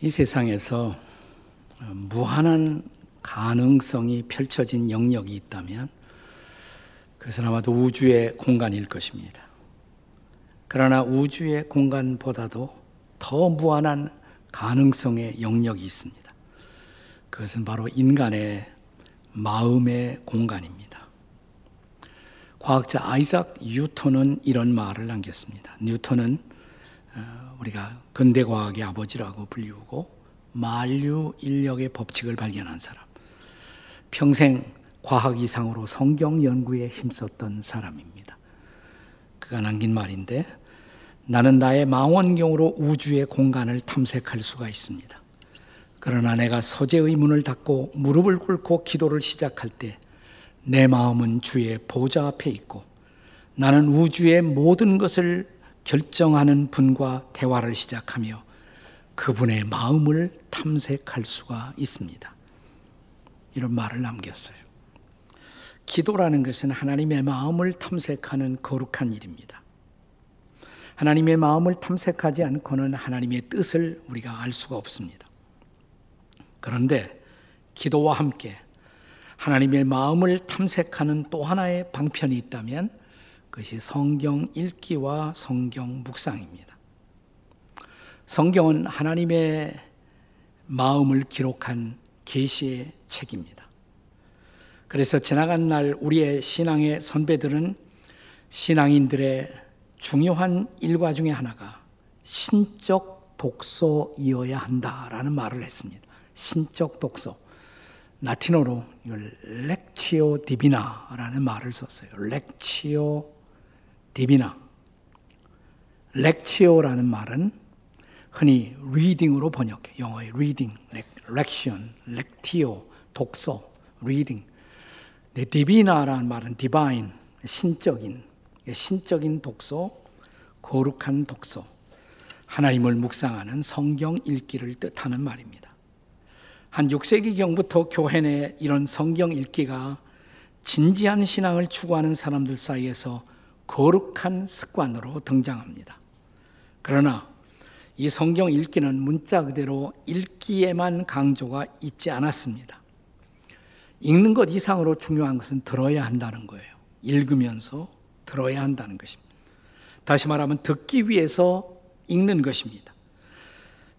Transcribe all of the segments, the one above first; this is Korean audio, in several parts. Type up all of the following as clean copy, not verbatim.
이 세상에서 무한한 가능성이 펼쳐진 영역이 있다면 그것은 아마도 우주의 공간일 것입니다. 그러나 우주의 공간보다도 더 무한한 가능성의 영역이 있습니다. 그것은 바로 인간의 마음의 공간입니다. 과학자 아이작 뉴턴은 이런 말을 남겼습니다. 뉴턴은 우리가 근대과학의 아버지라고 불리우고 만유인력의 법칙을 발견한 사람, 평생 과학 이상으로 성경 연구에 힘썼던 사람입니다. 그가 남긴 말인데, 나는 나의 망원경으로 우주의 공간을 탐색할 수가 있습니다. 그러나 내가 서재의 문을 닫고 무릎을 꿇고 기도를 시작할 때 내 마음은 주의 보좌 앞에 있고, 나는 우주의 모든 것을 결정하는 분과 대화를 시작하며 그분의 마음을 탐색할 수가 있습니다. 이런 말을 남겼어요. 기도라는 것은 하나님의 마음을 탐색하는 거룩한 일입니다. 하나님의 마음을 탐색하지 않고는 하나님의 뜻을 우리가 알 수가 없습니다. 그런데 기도와 함께 하나님의 마음을 탐색하는 또 하나의 방편이 있다면 그것이 성경 읽기와 성경 묵상입니다. 성경은 하나님의 마음을 기록한 계시의 책입니다. 그래서 지나간 날 우리의 신앙의 선배들은 신앙인들의 중요한 일과 중에 하나가 신적 독서이어야 한다라는 말을 했습니다. 신적 독서. 라틴어로 렉티오 디비나라는 말을 썼어요. 렉티오 디비나. 렉티오라는 말은 흔히 리딩으로 번역해. 영어의 리딩, 렉션, 렉티오, 독서, 리딩. 디비나라는 말은 디바인, 신적인 독서, 거룩한 독서, 하나님을 묵상하는 성경 읽기를 뜻하는 말입니다. 한 6세기경부터 교회 내 이런 성경 읽기가 진지한 신앙을 추구하는 사람들 사이에서 거룩한 습관으로 등장합니다. 그러나 이 성경 읽기는 문자 그대로 읽기에만 강조가 있지 않았습니다. 읽는 것 이상으로 중요한 것은 들어야 한다는 거예요. 읽으면서 들어야 한다는 것입니다. 다시 말하면 듣기 위해서 읽는 것입니다.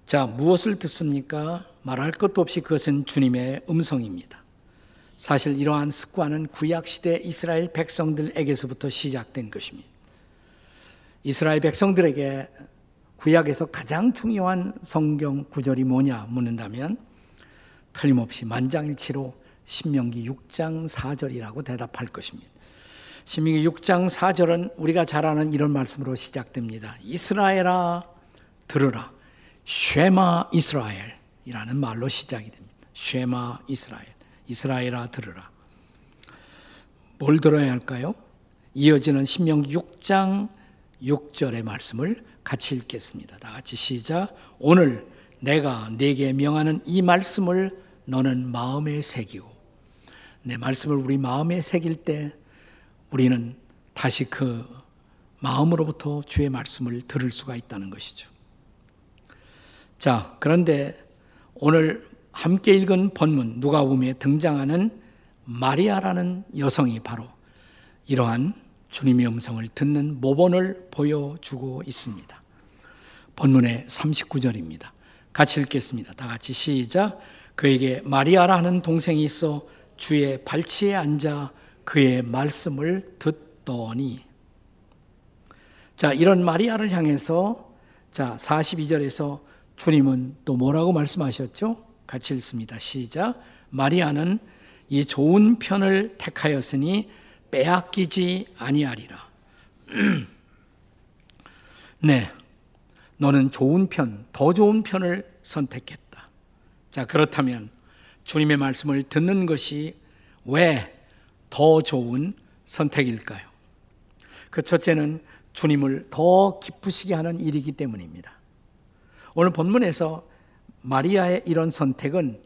자, 무엇을 듣습니까? 말할 것도 없이 그것은 주님의 음성입니다. 사실 이러한 습관은 구약시대 이스라엘 백성들에게서부터 시작된 것입니다. 이스라엘 백성들에게 구약에서 가장 중요한 성경 구절이 뭐냐 묻는다면 틀림없이 만장일치로 신명기 6장 4절이라고 대답할 것입니다. 신명기 6장 4절은 우리가 잘 아는 이런 말씀으로 시작됩니다. 이스라엘아 들으라. 쉐마 이스라엘이라는 말로 시작이 됩니다. 쉐마 이스라엘. 이스라엘아 들으라. 뭘 들어야 할까요? 이어지는 신명기 6장 6절의 말씀을 같이 읽겠습니다. 다 같이 시작. 오늘 내가 네게 명하는 이 말씀을 너는 마음에 새기고, 내 말씀을 우리 마음에 새길 때 우리는 다시 그 마음으로부터 주의 말씀을 들을 수가 있다는 것이죠. 자, 그런데 오늘 함께 읽은 본문 누가복음에 등장하는 마리아라는 여성이 바로 이러한 주님의 음성을 듣는 모범을 보여주고 있습니다. 본문의 39절입니다. 같이 읽겠습니다. 다 같이 시작. 그에게 마리아라 하는 동생이 있어 주의 발치에 앉아 그의 말씀을 듣더니. 자, 이런 마리아를 향해서, 자, 42절에서 주님은 또 뭐라고 말씀하셨죠? 같이 읽습니다. 시작. 마리아는 이 좋은 편을 택하였으니 빼앗기지 아니하리라. 네, 너는 좋은 편, 더 좋은 편을 선택했다. 자, 그렇다면 주님의 말씀을 듣는 것이 왜 더 좋은 선택일까요? 그 첫째는 주님을 더 기쁘시게 하는 일이기 때문입니다. 오늘 본문에서 마리아의 이런 선택은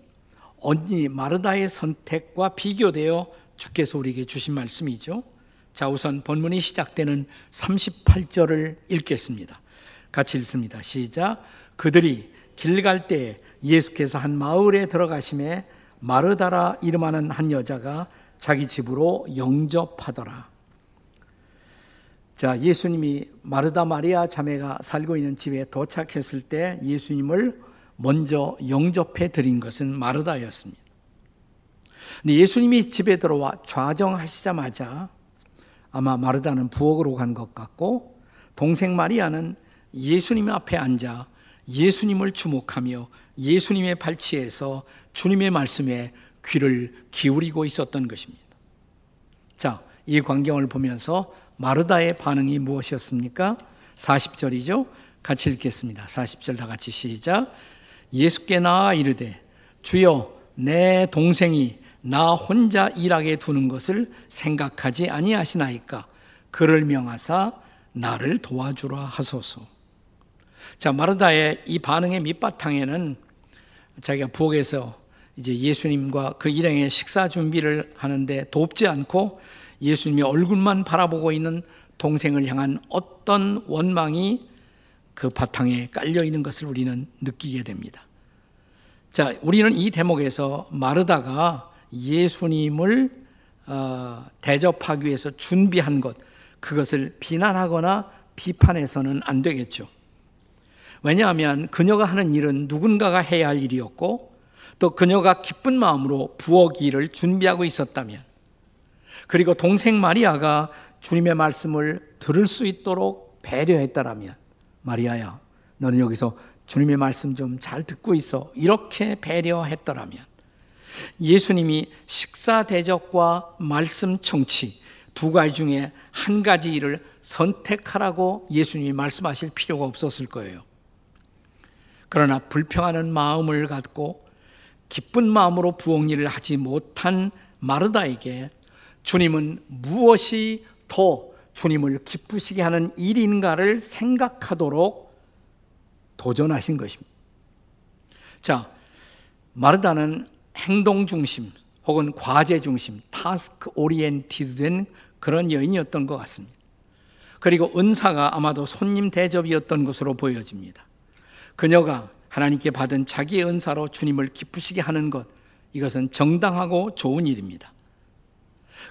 언니 마르다의 선택과 비교되어 주께서 우리에게 주신 말씀이죠. 자, 우선 본문이 시작되는 38절을 읽겠습니다. 같이 읽습니다. 시작. 그들이 길 갈 때에 예수께서 한 마을에 들어가심에 마르다라 이름하는 한 여자가 자기 집으로 영접하더라. 자, 예수님이 마르다 마리아 자매가 살고 있는 집에 도착했을 때 예수님을 먼저 영접해 드린 것은 마르다였습니다. 근데 예수님이 집에 들어와 좌정하시자마자 아마 마르다는 부엌으로 간 것 같고, 동생 마리아는 예수님 앞에 앉아 예수님을 주목하며 예수님의 발치에서 주님의 말씀에 귀를 기울이고 있었던 것입니다. 자, 이 광경을 보면서 마르다의 반응이 무엇이었습니까? 40절이죠. 같이 읽겠습니다. 40절 다 같이 시작. 예수께 나아 이르되 주여, 내 동생이 나 혼자 일하게 두는 것을 생각하지 아니하시나이까? 그를 명하사 나를 도와주라 하소서. 자, 마르다의 이 반응의 밑바탕에는 자기가 부엌에서 이제 예수님과 그 일행의 식사 준비를 하는데 돕지 않고 예수님의 얼굴만 바라보고 있는 동생을 향한 어떤 원망이 그 바탕에 깔려 있는 것을 우리는 느끼게 됩니다. 자, 우리는 이 대목에서 마르다가 예수님을 대접하기 위해서 준비한 것, 그것을 비난하거나 비판해서는 안 되겠죠. 왜냐하면 그녀가 하는 일은 누군가가 해야 할 일이었고, 또 그녀가 기쁜 마음으로 부엌 일을 준비하고 있었다면, 그리고 동생 마리아가 주님의 말씀을 들을 수 있도록 배려했다라면, 마리아야, 너는 여기서 주님의 말씀 좀 잘 듣고 있어, 이렇게 배려했더라면, 예수님이 식사 대접과 말씀 청취 두 가지 중에 한 가지 일을 선택하라고 예수님이 말씀하실 필요가 없었을 거예요. 그러나 불평하는 마음을 갖고 기쁜 마음으로 부엌 일을 하지 못한 마르다에게 주님은 무엇이 더 주님을 기쁘시게 하는 일인가를 생각하도록 도전하신 것입니다. 자, 마르다는 행동 중심 혹은 과제 중심, 타스크 오리엔티드된 그런 여인이었던 것 같습니다. 그리고 은사가 아마도 손님 대접이었던 것으로 보여집니다. 그녀가 하나님께 받은 자기의 은사로 주님을 기쁘시게 하는 것, 이것은 정당하고 좋은 일입니다.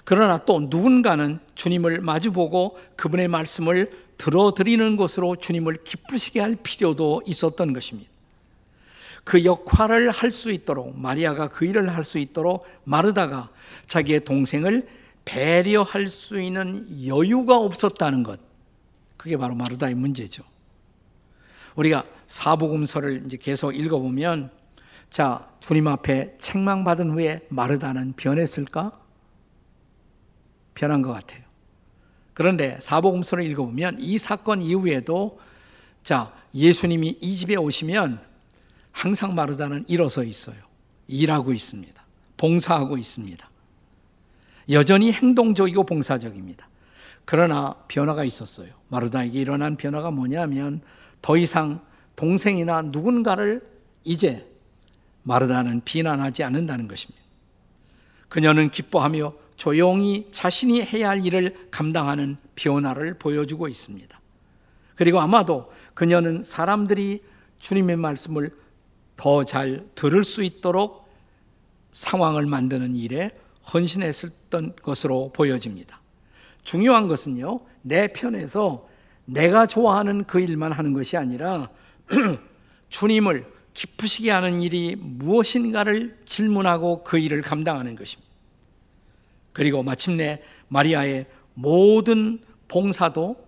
그러나 또 누군가는 주님을 마주보고 그분의 말씀을 들어드리는 것으로 주님을 기쁘시게 할 필요도 있었던 것입니다. 그 역할을 할 수 있도록, 마리아가 그 일을 할 수 있도록 마르다가 자기의 동생을 배려할 수 있는 여유가 없었다는 것, 그게 바로 마르다의 문제죠. 우리가 사복음서를 이제 계속 읽어보면, 자, 주님 앞에 책망받은 후에 마르다는 변했을까? 변한 것 같아요. 그런데 사복음서를 읽어보면 이 사건 이후에도, 자, 예수님이 이 집에 오시면 항상 마르다는 일어서 있어요. 일하고 있습니다. 봉사하고 있습니다. 여전히 행동적이고 봉사적입니다. 그러나 변화가 있었어요. 마르다에게 일어난 변화가 뭐냐면, 더 이상 동생이나 누군가를 이제 마르다는 비난하지 않는다는 것입니다. 그녀는 기뻐하며 조용히 자신이 해야 할 일을 감당하는 변화를 보여주고 있습니다. 그리고 아마도 그녀는 사람들이 주님의 말씀을 더 잘 들을 수 있도록 상황을 만드는 일에 헌신했었던 것으로 보여집니다. 중요한 것은요, 내 편에서 내가 좋아하는 그 일만 하는 것이 아니라 주님을 기쁘시게 하는 일이 무엇인가를 질문하고 그 일을 감당하는 것입니다. 그리고 마침내 마리아의 모든 봉사도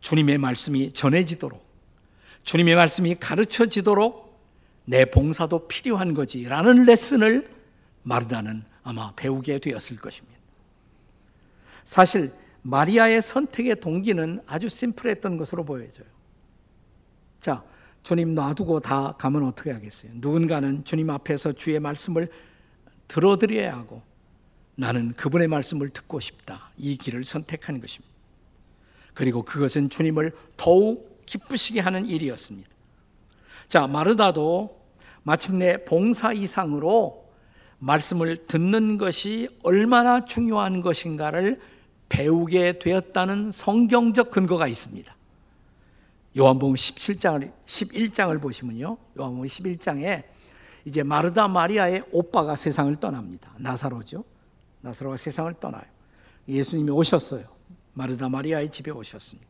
주님의 말씀이 전해지도록, 주님의 말씀이 가르쳐지도록 내 봉사도 필요한 거지라는 레슨을 마르다는 아마 배우게 되었을 것입니다. 사실 마리아의 선택의 동기는 아주 심플했던 것으로 보여져요. 자, 주님 놔두고 다 가면 어떻게 하겠어요? 누군가는 주님 앞에서 주의 말씀을 들어드려야 하고, 나는 그분의 말씀을 듣고 싶다, 이 길을 선택한 것입니다. 그리고 그것은 주님을 더욱 기쁘시게 하는 일이었습니다. 자, 마르다도 마침내 봉사 이상으로 말씀을 듣는 것이 얼마나 중요한 것인가를 배우게 되었다는 성경적 근거가 있습니다. 요한복음 11장을 보시면요, 요한복음 11장에 이제 마르다 마리아의 오빠가 세상을 떠납니다. 나사로죠. 나사로가 세상을 떠나요. 예수님이 오셨어요. 마르다 마리아의 집에 오셨습니다.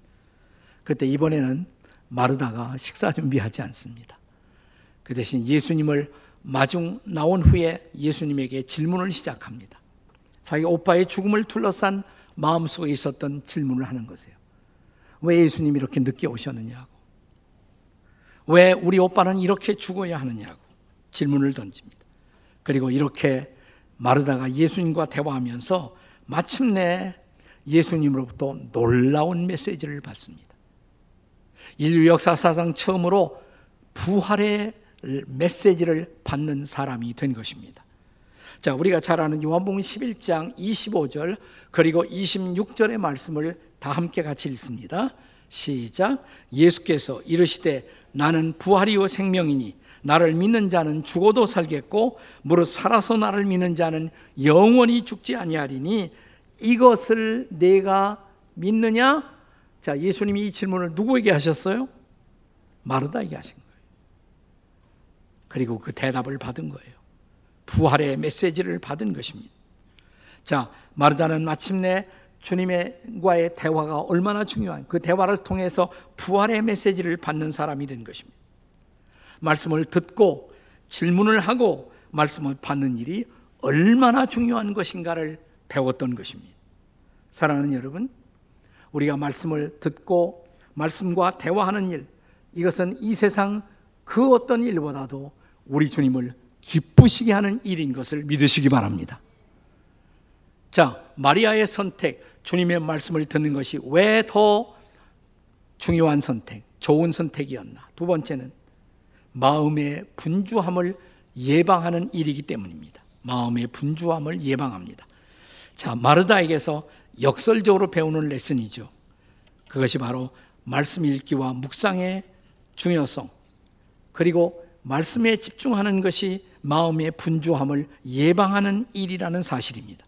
그때 이번에는 마르다가 식사 준비하지 않습니다. 그 대신 예수님을 마중 나온 후에 예수님에게 질문을 시작합니다. 자기 오빠의 죽음을 둘러싼 마음속에 있었던 질문을 하는 거예요. 왜 예수님이 이렇게 늦게 오셨느냐고, 왜 우리 오빠는 이렇게 죽어야 하느냐고 질문을 던집니다. 그리고 이렇게 마르다가 예수님과 대화하면서 마침내 예수님으로부터 놀라운 메시지를 받습니다. 인류 역사사상 처음으로 부활의 메시지를 받는 사람이 된 것입니다. 자, 우리가 잘 아는 요한복음 11장 25절 그리고 26절의 말씀을 다 함께 같이 읽습니다. 시작. 예수께서 이르시되 나는 부활이요 생명이니 나를 믿는 자는 죽어도 살겠고 무릇 살아서 나를 믿는 자는 영원히 죽지 아니하리니 이것을 내가 믿느냐? 자, 예수님이 이 질문을 누구에게 하셨어요? 마르다에게 하신 거예요. 그리고 그 대답을 받은 거예요. 부활의 메시지를 받은 것입니다. 자, 마르다는 마침내 주님과의 대화가 얼마나 중요한, 그 대화를 통해서 부활의 메시지를 받는 사람이 된 것입니다. 말씀을 듣고 질문을 하고 말씀을 받는 일이 얼마나 중요한 것인가를 배웠던 것입니다. 사랑하는 여러분, 우리가 말씀을 듣고 말씀과 대화하는 일, 이것은 이 세상 그 어떤 일보다도 우리 주님을 기쁘시게 하는 일인 것을 믿으시기 바랍니다. 자, 마리아의 선택, 주님의 말씀을 듣는 것이 왜 더 중요한 선택, 좋은 선택이었나? 두 번째는 마음의 분주함을 예방하는 일이기 때문입니다. 마음의 분주함을 예방합니다. 자, 마르다에게서 역설적으로 배우는 레슨이죠. 그것이 바로 말씀 읽기와 묵상의 중요성, 그리고 말씀에 집중하는 것이 마음의 분주함을 예방하는 일이라는 사실입니다.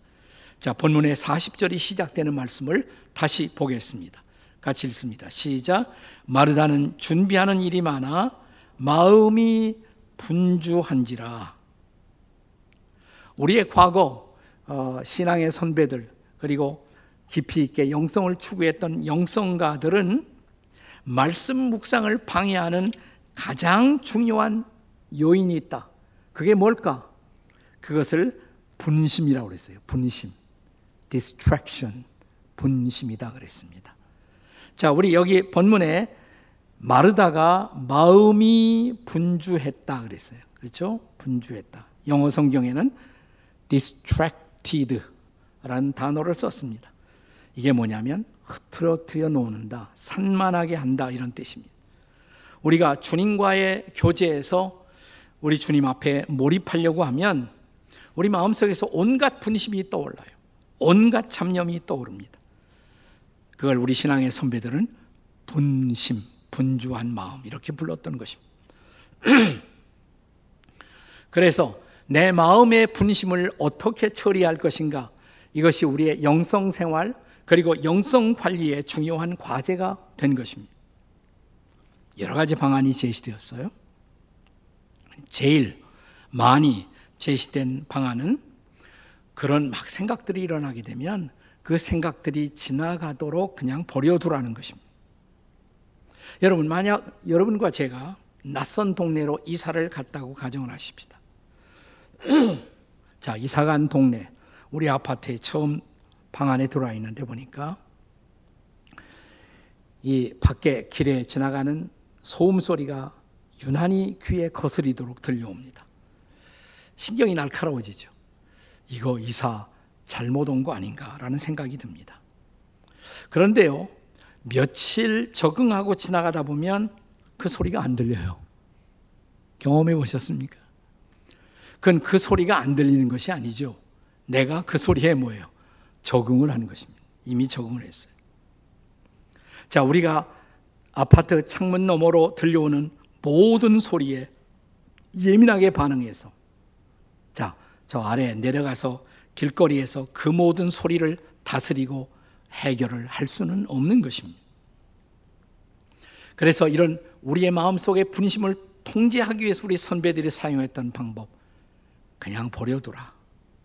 자, 본문의 40절이 시작되는 말씀을 다시 보겠습니다. 같이 읽습니다. 시작. 마르다는 준비하는 일이 많아 마음이 분주한지라. 우리의 과거 신앙의 선배들, 그리고 깊이 있게 영성을 추구했던 영성가들은 말씀 묵상을 방해하는 가장 중요한 요인이 있다. 그게 뭘까? 그것을 분심이라고 그랬어요. 분심. distraction, 분심이다 그랬습니다. 자, 우리 여기 본문에 마르다가 마음이 분주했다 그랬어요. 그렇죠? 분주했다. 영어 성경에는 distracted라는 단어를 썼습니다. 이게 뭐냐면 흐트러뜨려 놓는다, 산만하게 한다, 이런 뜻입니다. 우리가 주님과의 교제에서 우리 주님 앞에 몰입하려고 하면 우리 마음속에서 온갖 분심이 떠올라요. 온갖 잡념이 떠오릅니다. 그걸 우리 신앙의 선배들은 분심, 분주한 마음, 이렇게 불렀던 것입니다. 그래서 내 마음의 분심을 어떻게 처리할 것인가, 이것이 우리의 영성생활 그리고 영성관리의 중요한 과제가 된 것입니다. 여러 가지 방안이 제시되었어요. 제일 많이 제시된 방안은 그런 막 생각들이 일어나게 되면 그 생각들이 지나가도록 그냥 버려두라는 것입니다. 여러분, 만약 여러분과 제가 낯선 동네로 이사를 갔다고 가정을 하십시다. 자, 이사간 동네, 우리 아파트에 처음 방 안에 들어와 있는데 보니까 이 밖에 길에 지나가는 소음 소리가 유난히 귀에 거스리도록 들려옵니다. 신경이 날카로워지죠. 이거 이사 잘못 온 거 아닌가라는 생각이 듭니다. 그런데요, 며칠 적응하고 지나가다 보면 그 소리가 안 들려요. 경험해 보셨습니까? 그건 그 소리가 안 들리는 것이 아니죠. 내가 그 소리에 뭐예요? 적응을 하는 것입니다. 이미 적응을 했어요. 자, 우리가 아파트 창문 너머로 들려오는 모든 소리에 예민하게 반응해서, 자, 저 아래 내려가서 길거리에서 그 모든 소리를 다스리고 해결을 할 수는 없는 것입니다. 그래서 이런 우리의 마음속의 분심을 통제하기 위해서 우리 선배들이 사용했던 방법, 그냥 버려두라,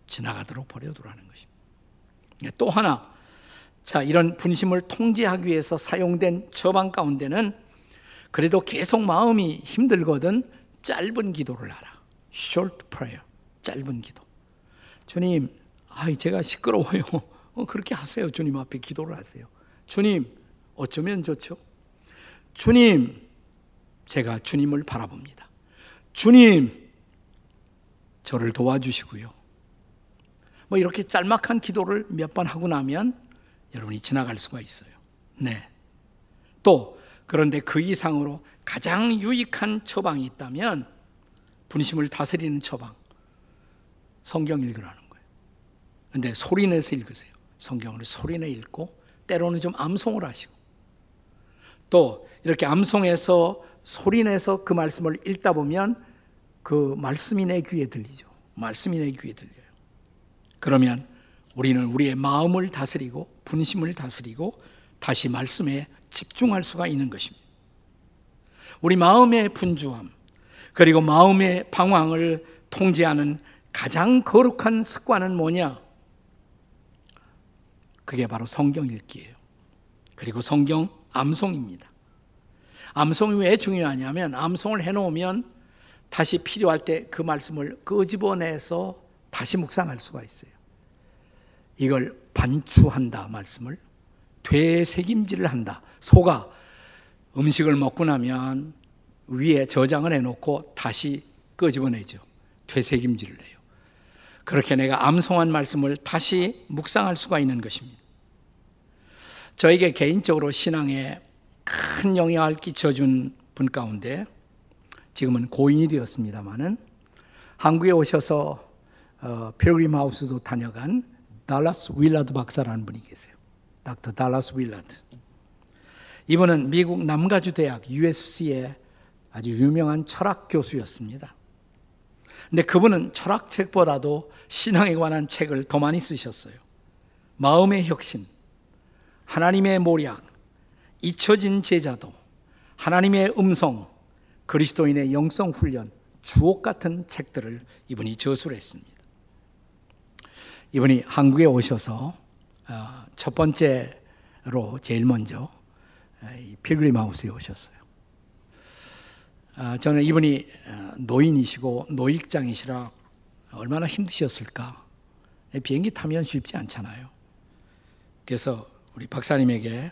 지나가도록 버려두라는 것입니다. 또 하나, 자, 이런 분심을 통제하기 위해서 사용된 처방 가운데는 그래도 계속 마음이 힘들거든 짧은 기도를 하라. Short prayer, 짧은 기도. 주님, 제가 시끄러워요. 그렇게 하세요. 주님 앞에 기도를 하세요. 주님, 어쩌면 좋죠? 주님, 제가 주님을 바라봅니다. 주님, 저를 도와주시고요. 이렇게 짤막한 기도를 몇 번 하고 나면 여러분이 지나갈 수가 있어요. 네. 또 그런데 그 이상으로 가장 유익한 처방이 있다면 분심을 다스리는 처방, 성경 읽으라는 거예요. 그런데 소리내서 읽으세요. 성경을 소리내 읽고 때로는 좀 암송을 하시고, 또 이렇게 암송해서 소리내서 그 말씀을 읽다 보면 그 말씀이 내 귀에 들리죠. 말씀이 내 귀에 들려요. 그러면 우리는 우리의 마음을 다스리고 분심을 다스리고 다시 말씀에 집중할 수가 있는 것입니다. 우리 마음의 분주함, 그리고 마음의 방황을 통제하는 가장 거룩한 습관은 뭐냐? 그게 바로 성경 읽기예요. 그리고 성경 암송입니다. 암송이 왜 중요하냐면, 암송을 해놓으면 다시 필요할 때 그 말씀을 끄집어내서 다시 묵상할 수가 있어요. 이걸 반추한다, 말씀을 되새김질을 한다. 소가 음식을 먹고 나면 위에 저장을 해놓고 다시 끄집어내죠. 되새김질을 해요. 그렇게 내가 암송한 말씀을 다시 묵상할 수가 있는 것입니다. 저에게 개인적으로 신앙에 큰 영향을 끼쳐준 분 가운데, 지금은 고인이 되었습니다마는 한국에 오셔서 필그림 하우스도 다녀간 달라스 윌라드 박사라는 분이 계세요. 닥터 달라스 윌라드. 이분은 미국 남가주 대학 USC의 아주 유명한 철학 교수였습니다. 근데 그분은 철학책보다도 신앙에 관한 책을 더 많이 쓰셨어요. 마음의 혁신, 하나님의 모략, 잊혀진 제자도, 하나님의 음성, 그리스도인의 영성 훈련, 주옥 같은 책들을 이분이 저술를 했습니다. 이분이 한국에 오셔서 첫 번째로 제일 먼저 필그림 하우스에 오셨어요. 저는 이분이 노인이시고 노익장이시라 얼마나 힘드셨을까. 비행기 타면 쉽지 않잖아요. 그래서 우리 박사님에게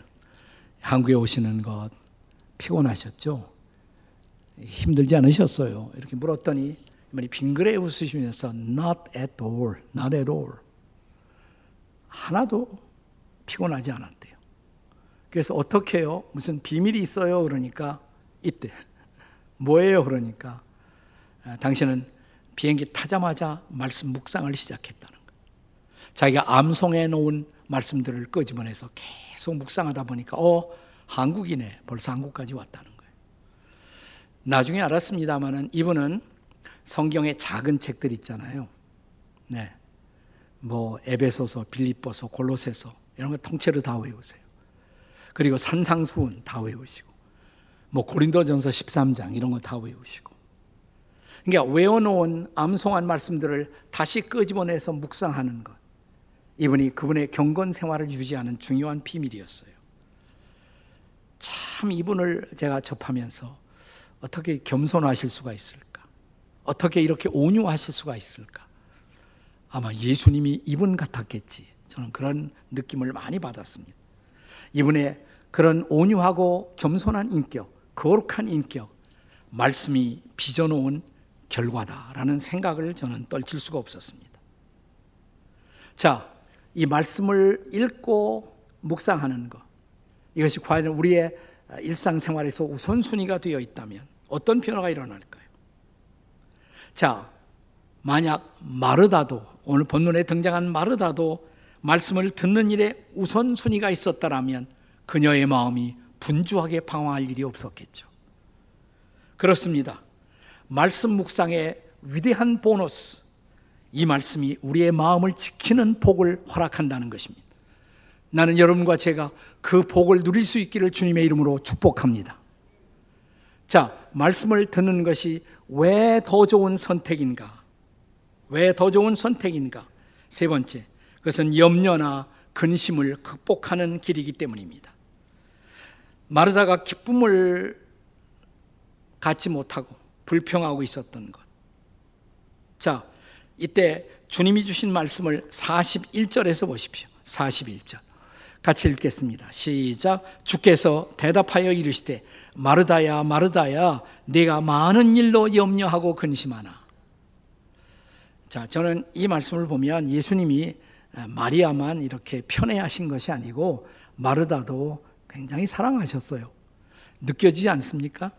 한국에 오시는 것 피곤하셨죠? 힘들지 않으셨어요? 이렇게 물었더니 이분이 빙그레 웃으시면서 Not at all, not at all, 하나도 피곤하지 않았대요. 그래서 어떻게 해요? 무슨 비밀이 있어요? 그러니까 이때 뭐예요? 그러니까 당신은 비행기 타자마자 말씀 묵상을 시작했다는 거예요. 자기가 암송해 놓은 말씀들을 끄집어내서 계속 묵상하다 보니까 한국이네, 벌써 한국까지 왔다는 거예요. 나중에 알았습니다마는 이분은 성경의 작은 책들 있잖아요. 네, 에베소서, 빌립보서, 골로새서 이런 거 통째로 다 외우세요. 그리고 산상수훈 다 외우시고, 고린도전서 13장 이런 거 다 외우시고. 그러니까 외워놓은 암송한 말씀들을 다시 끄집어내서 묵상하는 것, 이분이 그분의 경건 생활을 유지하는 중요한 비밀이었어요. 참 이분을 제가 접하면서 어떻게 겸손하실 수가 있을까? 어떻게 이렇게 온유하실 수가 있을까? 아마 예수님이 이분 같았겠지. 저는 그런 느낌을 많이 받았습니다. 이분의 그런 온유하고 겸손한 인격, 거룩한 인격, 말씀이 빚어놓은 결과다라는 생각을 저는 떨칠 수가 없었습니다. 자, 이 말씀을 읽고 묵상하는 것, 이것이 과연 우리의 일상생활에서 우선순위가 되어 있다면 어떤 변화가 일어날까요? 자, 만약 마르다도, 오늘 본문에 등장한 마르다도 말씀을 듣는 일에 우선순위가 있었다라면 그녀의 마음이 분주하게 방황할 일이 없었겠죠. 그렇습니다. 말씀 묵상의 위대한 보너스, 이 말씀이 우리의 마음을 지키는 복을 허락한다는 것입니다. 나는 여러분과 제가 그 복을 누릴 수 있기를 주님의 이름으로 축복합니다. 자, 말씀을 듣는 것이 왜 더 좋은 선택인가? 왜 더 좋은 선택인가? 세 번째, 그것은 염려나 근심을 극복하는 길이기 때문입니다. 마르다가 기쁨을 갖지 못하고 불평하고 있었던 것. 자, 이때 주님이 주신 말씀을 41절에서 보십시오. 41절 같이 읽겠습니다. 시작. 주께서 대답하여 이르시되 마르다야 마르다야 네가 많은 일로 염려하고 근심하나. 자, 저는 이 말씀을 보면 예수님이 마리아만 이렇게 편애하신 것이 아니고 마르다도 굉장히 사랑하셨어요. 느껴지지 않습니까?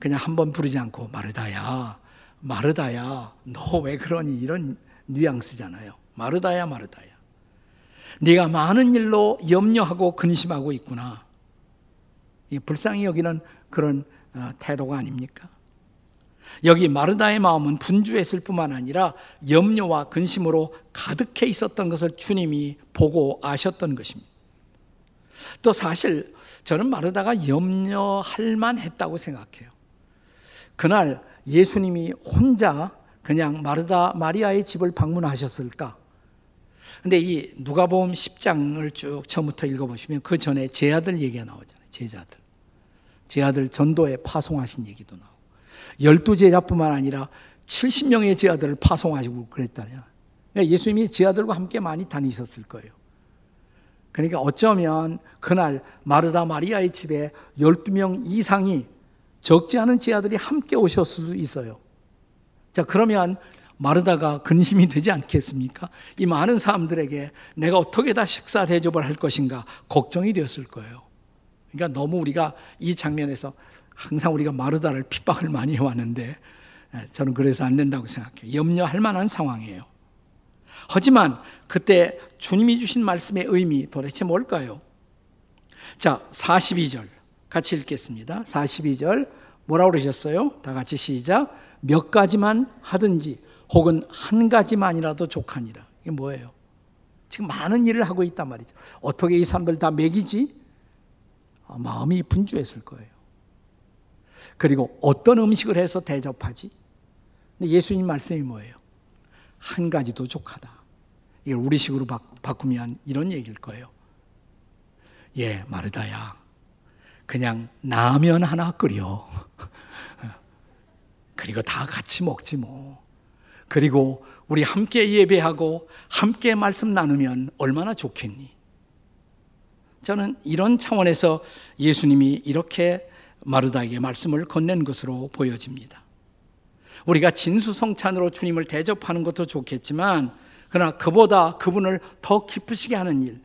그냥 한번 부르지 않고 마르다야 마르다야 너 왜 그러니, 이런 뉘앙스잖아요. 마르다야 마르다야 네가 많은 일로 염려하고 근심하고 있구나. 불쌍히 여기는 그런 태도가 아닙니까? 여기 마르다의 마음은 분주했을 뿐만 아니라 염려와 근심으로 가득해 있었던 것을 주님이 보고 아셨던 것입니다. 또 사실 저는 마르다가 염려할 만했다고 생각해요. 그날 예수님이 혼자 그냥 마리아의 집을 방문하셨을까? 근데 이 누가복음 10장을 쭉 처음부터 읽어보시면 그 전에 제자들 얘기가 나오잖아요. 제자들 전도에 파송하신 얘기도 나오고, 12제자뿐만 아니라 70명의 제자들을 파송하시고 그랬다냐. 그러니까 예수님이 제자들과 함께 많이 다니셨을 거예요. 그러니까 어쩌면 그날 마르다 마리아의 집에 12명 이상이, 적지 않은 제자들이 함께 오셨을 수도 있어요. 자, 그러면 마르다가 근심이 되지 않겠습니까? 이 많은 사람들에게 내가 어떻게 다 식사 대접을 할 것인가 걱정이 되었을 거예요. 그러니까 너무 우리가 이 장면에서 항상 우리가 마르다를 핍박을 많이 해왔는데, 저는 그래서 안 된다고 생각해요. 염려할 만한 상황이에요. 하지만 그때 주님이 주신 말씀의 의미 도대체 뭘까요? 자, 42절 같이 읽겠습니다. 42절 뭐라고 그러셨어요? 다 같이 시작. 몇 가지만 하든지 혹은 한 가지만이라도 족하니라. 이게 뭐예요? 지금 많은 일을 하고 있단 말이죠. 어떻게 이 사람들 다 먹이지? 마음이 분주했을 거예요. 그리고 어떤 음식을 해서 대접하지? 근데 예수님 말씀이 뭐예요? 한 가지도 족하다. 이걸 우리식으로 바꾸면 이런 얘기일 거예요. 예, 마르다야. 그냥 라면 하나 끓여. 그리고 다 같이 먹지 뭐. 그리고 우리 함께 예배하고 함께 말씀 나누면 얼마나 좋겠니? 저는 이런 차원에서 예수님이 이렇게 마르다에게 말씀을 건넨 것으로 보여집니다. 우리가 진수성찬으로 주님을 대접하는 것도 좋겠지만, 그러나 그보다 그분을 더 기쁘시게 하는 일,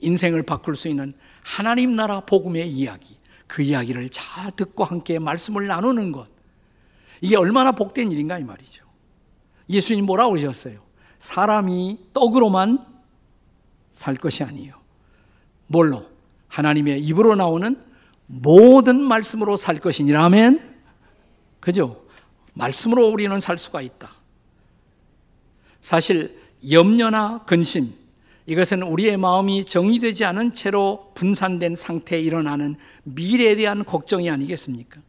인생을 바꿀 수 있는 하나님 나라 복음의 이야기, 그 이야기를 잘 듣고 함께 말씀을 나누는 것, 이게 얼마나 복된 일인가 이 말이죠. 예수님 뭐라고 그러셨어요? 사람이 떡으로만 살 것이 아니에요. 뭘로? 하나님의 입으로 나오는 모든 말씀으로 살 것이니라. 아멘. 그죠? 말씀으로 우리는 살 수가 있다. 사실 염려나 근심, 이것은 우리의 마음이 정리되지 않은 채로 분산된 상태에 일어나는 미래에 대한 걱정이 아니겠습니까?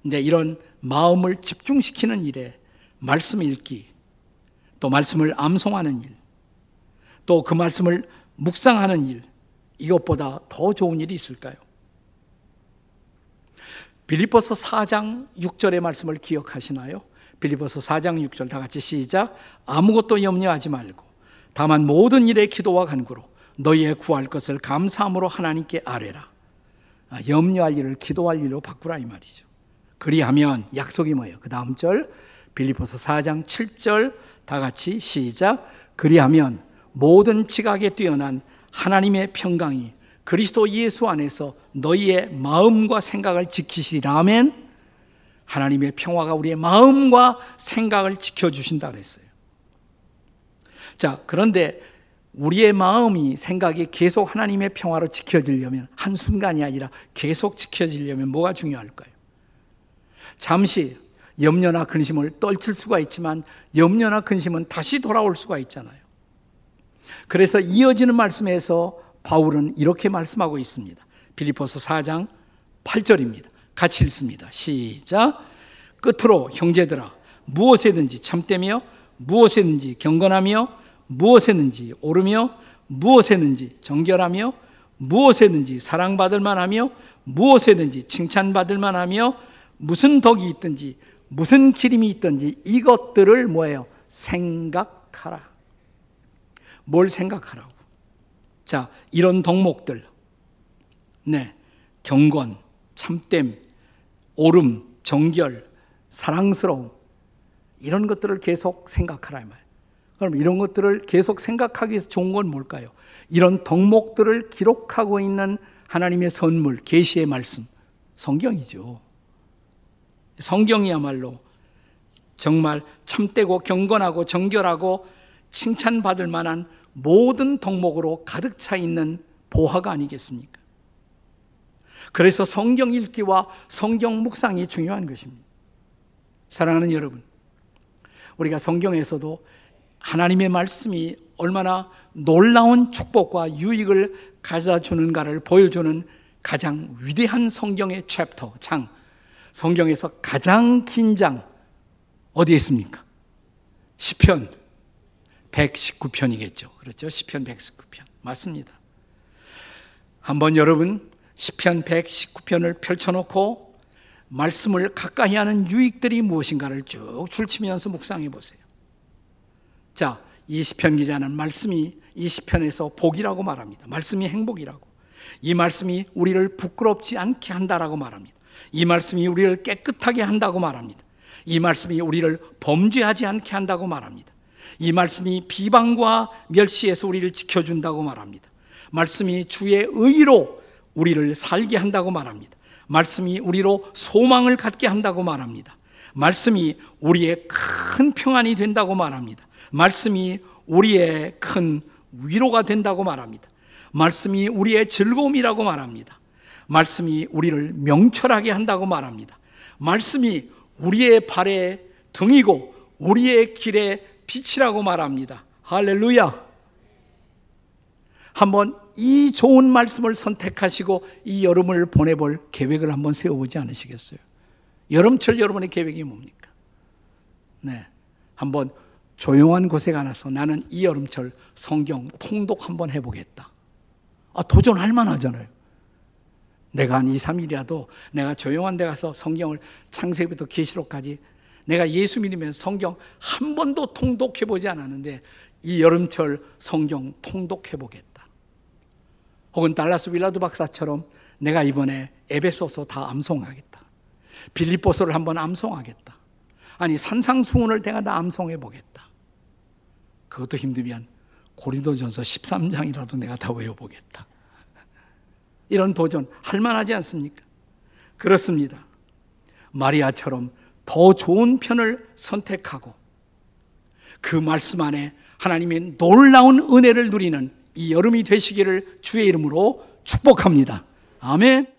그런데 이런 마음을 집중시키는 일에 말씀 읽기, 또 말씀을 암송하는 일, 또 그 말씀을 묵상하는 일, 이것보다 더 좋은 일이 있을까요? 빌립보서 4장 6절의 말씀을 기억하시나요? 빌립보서 4장 6절 다 같이 시작. 아무것도 염려하지 말고 다만 모든 일에 기도와 간구로 너희의 구할 것을 감사함으로 하나님께 아뢰라. 염려할 일을 기도할 일로 바꾸라 이 말이죠. 그리하면 약속이 뭐예요? 그 다음 절 빌립보서 4장 7절 다 같이 시작. 그리하면 모든 지각에 뛰어난 하나님의 평강이 그리스도 예수 안에서 너희의 마음과 생각을 지키시리라. 아멘. 하나님의 평화가 우리의 마음과 생각을 지켜주신다 그랬어요. 자, 그런데 우리의 마음이, 생각이 계속 하나님의 평화로 지켜지려면, 한순간이 아니라 계속 지켜지려면 뭐가 중요할까요? 잠시 염려나 근심을 떨칠 수가 있지만 염려나 근심은 다시 돌아올 수가 있잖아요. 그래서 이어지는 말씀에서 바울은 이렇게 말씀하고 있습니다. 빌립보서 4장 8절입니다. 같이 읽습니다. 시작. 끝으로 형제들아, 무엇에든지 참되며 무엇에든지 경건하며 무엇에든지 오르며 무엇에든지 정결하며 무엇에든지 사랑받을 만하며 무엇에든지 칭찬받을 만하며 무슨 덕이 있든지 무슨 기림이 있든지 이것들을 뭐예요? 생각하라. 뭘 생각하라고? 자, 이런 덕목들. 네, 경건, 참됨, 오름, 정결, 사랑스러움, 이런 것들을 계속 생각하라 이 말. 그럼 이런 것들을 계속 생각하기 위해서 좋은 건 뭘까요? 이런 덕목들을 기록하고 있는 하나님의 선물, 계시의 말씀, 성경이죠. 성경이야말로 정말 참되고 경건하고 정결하고 칭찬받을 만한 모든 덕목으로 가득 차 있는 보화가 아니겠습니까? 그래서 성경 읽기와 성경 묵상이 중요한 것입니다. 사랑하는 여러분, 우리가 성경에서도 하나님의 말씀이 얼마나 놀라운 축복과 유익을 가져주는가를 보여주는 가장 위대한 성경의 챕터, 장, 성경에서 가장 긴 장 어디에 있습니까? 시편 119편이겠죠. 그렇죠? 시편 119편. 맞습니다. 한번 여러분 시편 119편을 펼쳐놓고 말씀을 가까이 하는 유익들이 무엇인가를 쭉 줄치면서 묵상해 보세요. 자, 이 시편 기자는 말씀이 이 시편에서 복이라고 말합니다. 말씀이 행복이라고. 이 말씀이 우리를 부끄럽지 않게 한다라고 말합니다. 이 말씀이 우리를 깨끗하게 한다고 말합니다. 이 말씀이 우리를 범죄하지 않게 한다고 말합니다. 이 말씀이 비방과 멸시에서 우리를 지켜준다고 말합니다. 말씀이 주의 의로 우리를 살게 한다고 말합니다. 말씀이 우리로 소망을 갖게 한다고 말합니다. 말씀이 우리의 큰 평안이 된다고 말합니다. 말씀이 우리의 큰 위로가 된다고 말합니다. 말씀이 우리의 즐거움이라고 말합니다. 말씀이 우리를 명철하게 한다고 말합니다. 말씀이 우리의 발에 등이고 우리의 길에 빛이라고 말합니다. 할렐루야! 한번 이 좋은 말씀을 선택하시고 이 여름을 보내볼 계획을 한번 세워보지 않으시겠어요? 여름철 여러분의 계획이 뭡니까? 네, 한번 조용한 곳에 가서 나는 이 여름철 성경 통독 한번 해보겠다. 아, 도전할 만하잖아요. 내가 한 2, 3일이라도 내가 조용한 데 가서 성경을 창세기부터 계시록까지, 내가 예수 믿으면 성경 한 번도 통독해보지 않았는데 이 여름철 성경 통독해보겠다. 혹은 달라스 윌라드 박사처럼 내가 이번에 에베소서 다 암송하겠다. 빌립보서를 한번 암송하겠다. 아니, 산상수훈을 내가 다 암송해보겠다. 그것도 힘들면 고린도전서 13장이라도 내가 다 외워보겠다. 이런 도전 할만하지 않습니까? 그렇습니다. 마리아처럼 더 좋은 편을 선택하고 그 말씀 안에 하나님의 놀라운 은혜를 누리는 이 여름이 되시기를 주의 이름으로 축복합니다. 아멘.